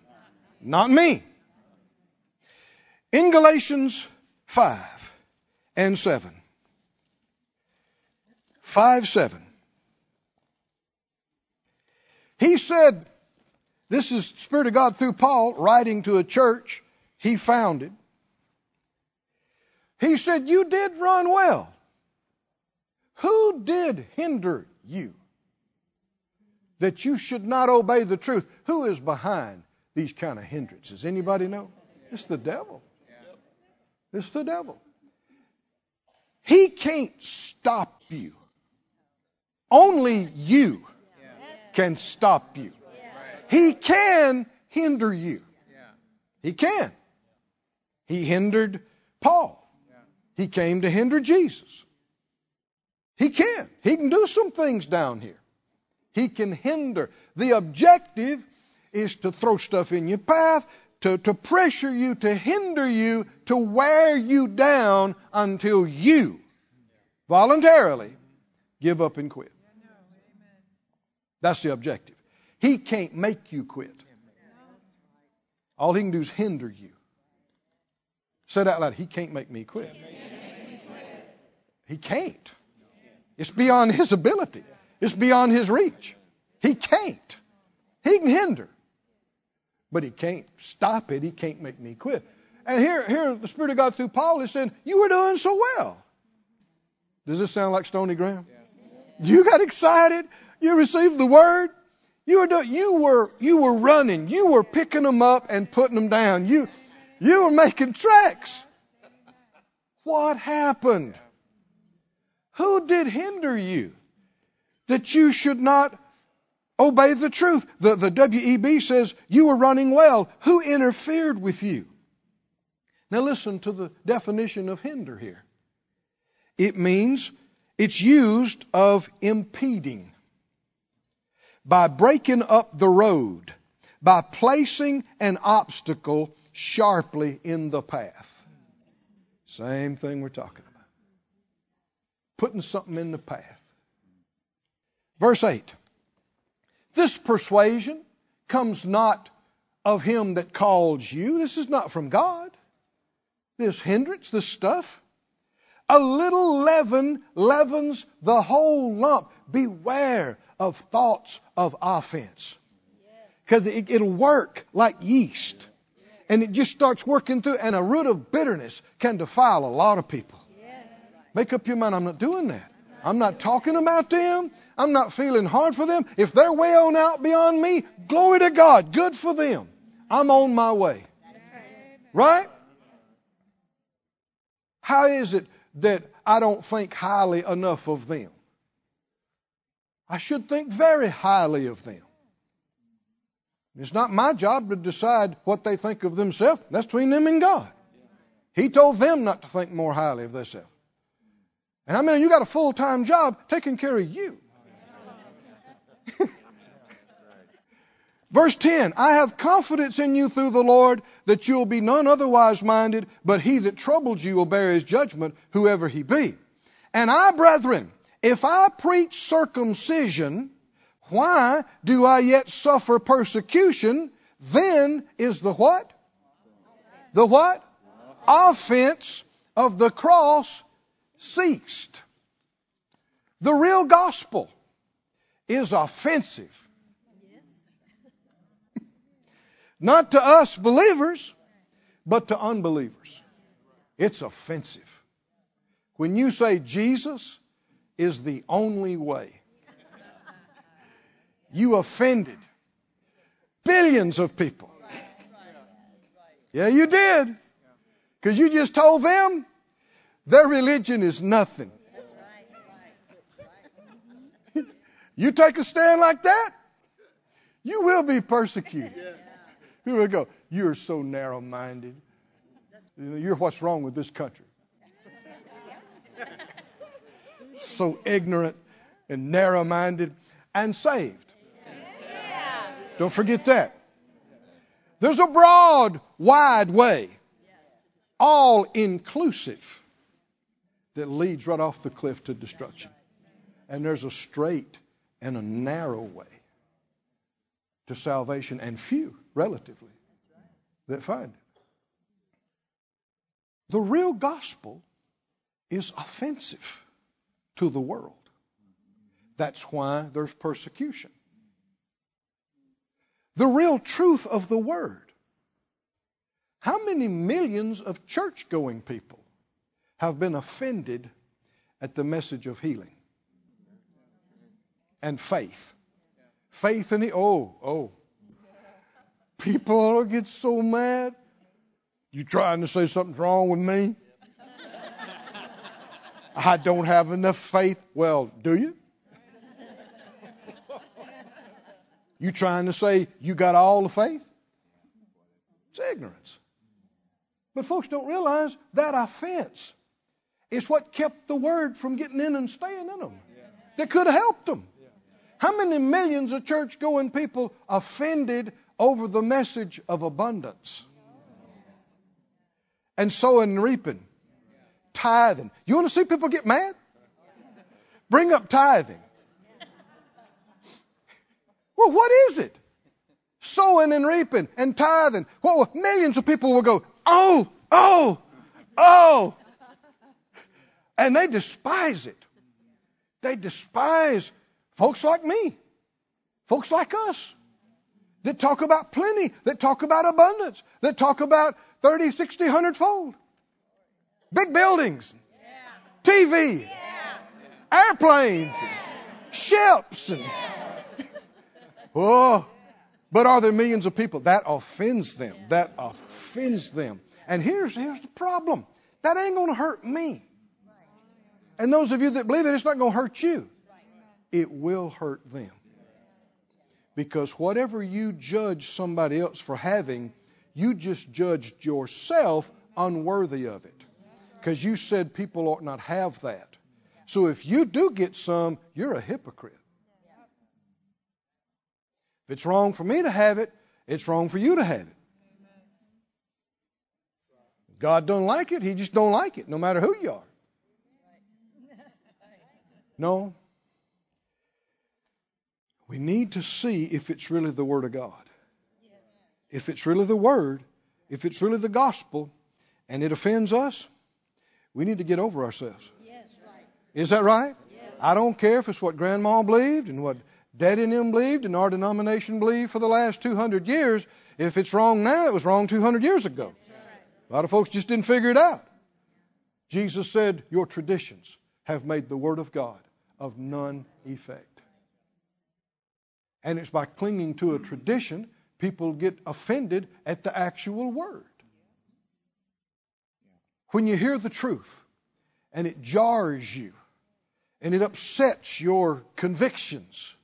Not me. In Galatians 5 and 7. 5:7. He said, this is the Spirit of God through Paul writing to a church he founded. He said, you did run well. Who did hinder you that you should not obey the truth? Who is behind these kind of hindrances? Anybody know? It's the devil. It's the devil. He can't stop you. Only you can stop you. He can hinder you. He can. He hindered Paul. He came to hinder Jesus. He can. He can do some things down here. He can hinder. The objective is to throw stuff in your path, to pressure you, to hinder you, to wear you down until you voluntarily give up and quit. That's the objective. He can't make you quit. All he can do is hinder you. Say it out loud. He can't make me quit. He can't. It's beyond his ability. It's beyond his reach. He can't. He can hinder. But he can't stop it. He can't make me quit. And here the Spirit of God through Paul is saying, you were doing so well. Does this sound like stony ground? You got excited. You received the word. You were running. You were picking them up and putting them down. You were making tracks. What happened? Who did hinder you that you should not obey the truth? The WEB says you were running well. Who interfered with you? Now listen to the definition of hinder here. It means it's used of impeding. By breaking up the road, by placing an obstacle sharply in the path. Same thing we're talking about. Putting something in the path. Verse 8. This persuasion comes not of him that calls you. This is not from God. This hindrance, this stuff. A little leaven leavens the whole lump. Beware of thoughts of offense. Because it'll work like yeast. And it just starts working through. And a root of bitterness can defile a lot of people. Make up your mind, I'm not doing that. I'm not talking about them. I'm not feeling hard for them. If they're way on out beyond me, glory to God. Good for them. I'm on my way. Right? How is it that I don't think highly enough of them? I should think very highly of them. It's not my job to decide what they think of themselves. That's between them and God. He told them not to think more highly of themselves. And I mean, you got a full-time job taking care of you. Verse 10, I have confidence in you through the Lord that you will be none otherwise minded, but he that troubles you will bear his judgment, whoever he be. And I, brethren, if I preach circumcision, why do I yet suffer persecution? Then is the what? The what? Offense of the cross ceased. The real gospel is offensive. Not to us believers, but to unbelievers. It's offensive. When you say Jesus is the only way, you offended billions of people. Yeah, you did. Because you just told them their religion is nothing. You take a stand like that, you will be persecuted. Here we go. You're so narrow-minded. You're what's wrong with this country. So ignorant and narrow-minded and saved. Yeah. Don't forget that. There's a broad, wide way, all-inclusive, that leads right off the cliff to destruction. And there's a straight and a narrow way to salvation, and few, relatively, that find it. The real gospel is offensive to the world. That's why there's persecution. The real truth of the word. How many millions of church-going people have been offended at the message of healing and faith? Faith in the, people get so mad. You trying to say something's wrong with me? I don't have enough faith. Well, do you? You trying to say you got all the faith? It's ignorance. But folks don't realize that offense is what kept the word from getting in and staying in them. That could have helped them. How many millions of church-going people offended over the message of abundance? And sowing and reaping. Tithing. You want to see people get mad? Bring up tithing. Well, what is it? Sowing and reaping and tithing. Well, millions of people will go, oh, oh, oh. And they despise it. They despise folks like me, folks like us, that talk about plenty, that talk about abundance, that talk about 30, 60, 100-fold. Big buildings, yeah. TV, yeah. Airplanes, yeah. Ships. And, yeah. Oh, but are there millions of people? That offends them. Yeah. That offends them. And here's the problem. That ain't going to hurt me. And those of you that believe it, it's not going to hurt you. It will hurt them. Because whatever you judge somebody else for having, you just judged yourself unworthy of it. Because you said people ought not have that. So if you do get some, you're a hypocrite. If it's wrong for me to have it, it's wrong for you to have it. God don't like it. He just don't like it, no matter who you are. No. We need to see if it's really the Word of God. If it's really the Word, if it's really the gospel, and it offends us, we need to get over ourselves. Yes, right. Is that right? Yes. I don't care if it's what Grandma believed and what Daddy and them believed and our denomination believed for the last 200 years. If it's wrong now, it was wrong 200 years ago. Right. A lot of folks just didn't figure it out. Jesus said, your traditions have made the Word of God of none effect. And it's by clinging to a tradition, people get offended at the actual Word. When you hear the truth, and it jars you, and it upsets your convictions,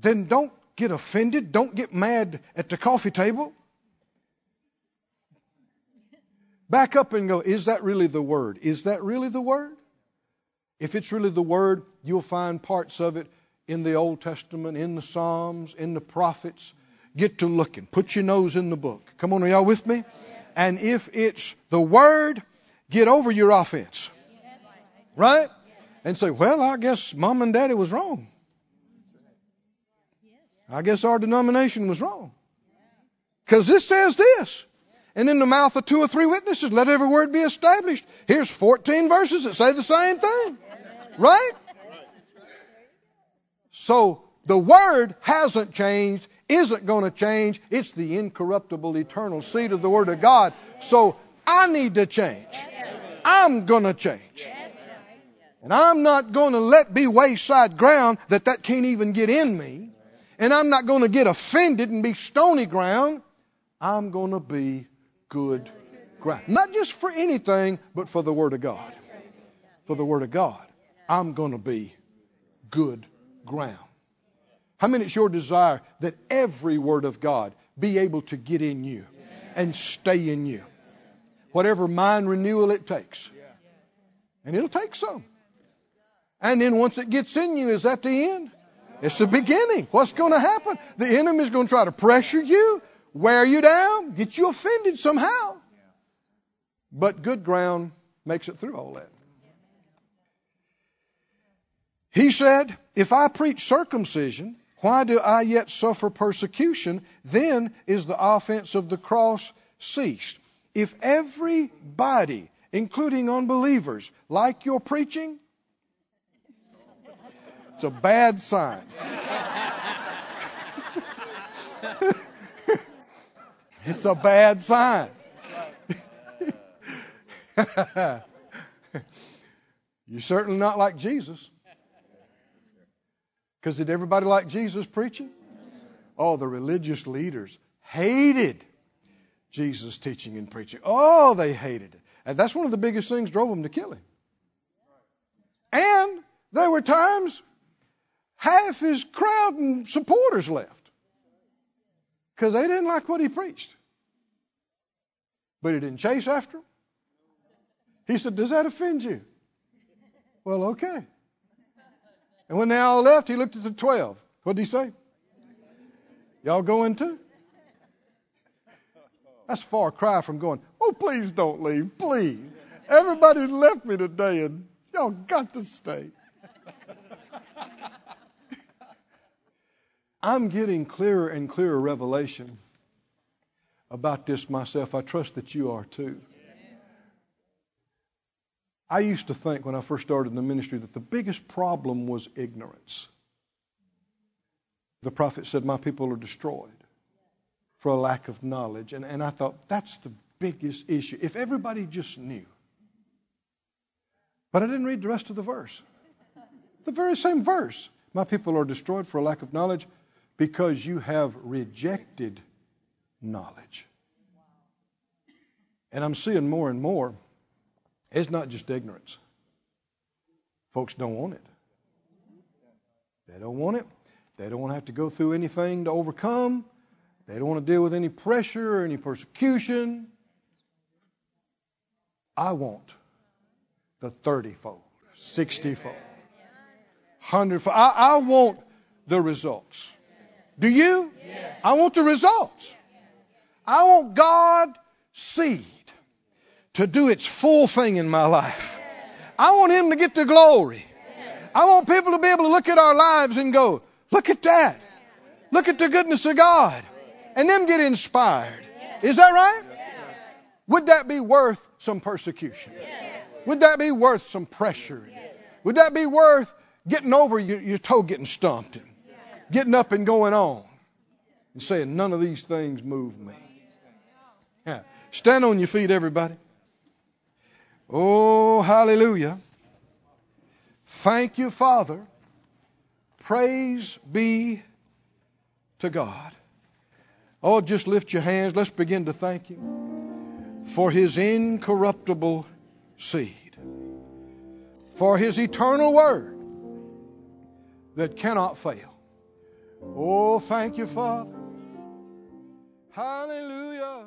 then don't get offended, don't get mad at the coffee table. Back up and go, is that really the Word? Is that really the Word? If it's really the Word, you'll find parts of it in the Old Testament, in the Psalms, in the prophets. Get to looking. Put your nose in the book. Come on, are y'all with me? Yes. And if it's the Word, get over your offense. Yes. Right? Yes. And say, well, I guess Mom and Daddy was wrong. Yes. I guess our denomination was wrong. Because this says this. And in the mouth of 2 or 3 witnesses, let every word be established. Here's 14 verses that say the same thing. Right? So the Word hasn't changed, isn't going to change. It's the incorruptible, eternal seed of the Word of God. So I need to change. I'm going to change. And I'm not going to let be wayside ground that can't even get in me. And I'm not going to get offended and be stony ground. I'm going to be good ground. Not just for anything, but for the Word of God. For the Word of God, I'm going to be good ground. How many, it's your desire that every Word of God be able to get in you and stay in you? Whatever mind renewal it takes. And it'll take some. And then once it gets in you, is that the end? It's the beginning. What's going to happen? The enemy is going to try to pressure you, wear you down, get you offended somehow. But good ground makes it through all that. He said, if I preach circumcision, why do I yet suffer persecution? Then is the offense of the cross ceased. If everybody, including unbelievers, like your preaching, it's a bad sign. It's a bad sign. You're certainly not like Jesus. Because did everybody like Jesus preaching? Oh, the religious leaders hated Jesus' teaching and preaching. Oh, they hated it. And that's one of the biggest things drove them to kill him. And there were times half his crowd and supporters left. Because they didn't like what he preached. But he didn't chase after him. He said, does that offend you? Well, okay. And when they all left, he looked at the 12. What did he say? Y'all going too? That's a far cry from going, oh, please don't leave, please. Everybody left me today and y'all got to stay. I'm getting clearer and clearer revelation about this myself. I trust that you are too. I used to think when I first started in the ministry that the biggest problem was ignorance. The prophet said, my people are destroyed for a lack of knowledge. And I thought, that's the biggest issue. If everybody just knew. But I didn't read the rest of the verse. The very same verse. My people are destroyed for a lack of knowledge because you have rejected knowledge. And I'm seeing more and more. It's not just ignorance. Folks don't want it. They don't want it. They don't want to have to go through anything to overcome. They don't want to deal with any pressure or any persecution. I want the 30-fold, 60-fold, 100-fold. I want the results. Do you? Yes. I want the results. I want God's seed to do its full thing in my life. I want Him to get the glory. I want people to be able to look at our lives and go, look at that. Look at the goodness of God. And them get inspired. Is that right? Would that be worth some persecution? Would that be worth some pressure? Would that be worth getting over your toe getting stomped and getting up and going on and saying, none of these things move me? Yeah. Stand on your feet, everybody. Oh, hallelujah. Thank you, Father. Praise be to God. Oh, just lift your hands. Let's begin to thank Him for His incorruptible seed, for His eternal word that cannot fail. Oh, thank you, Father. Hallelujah.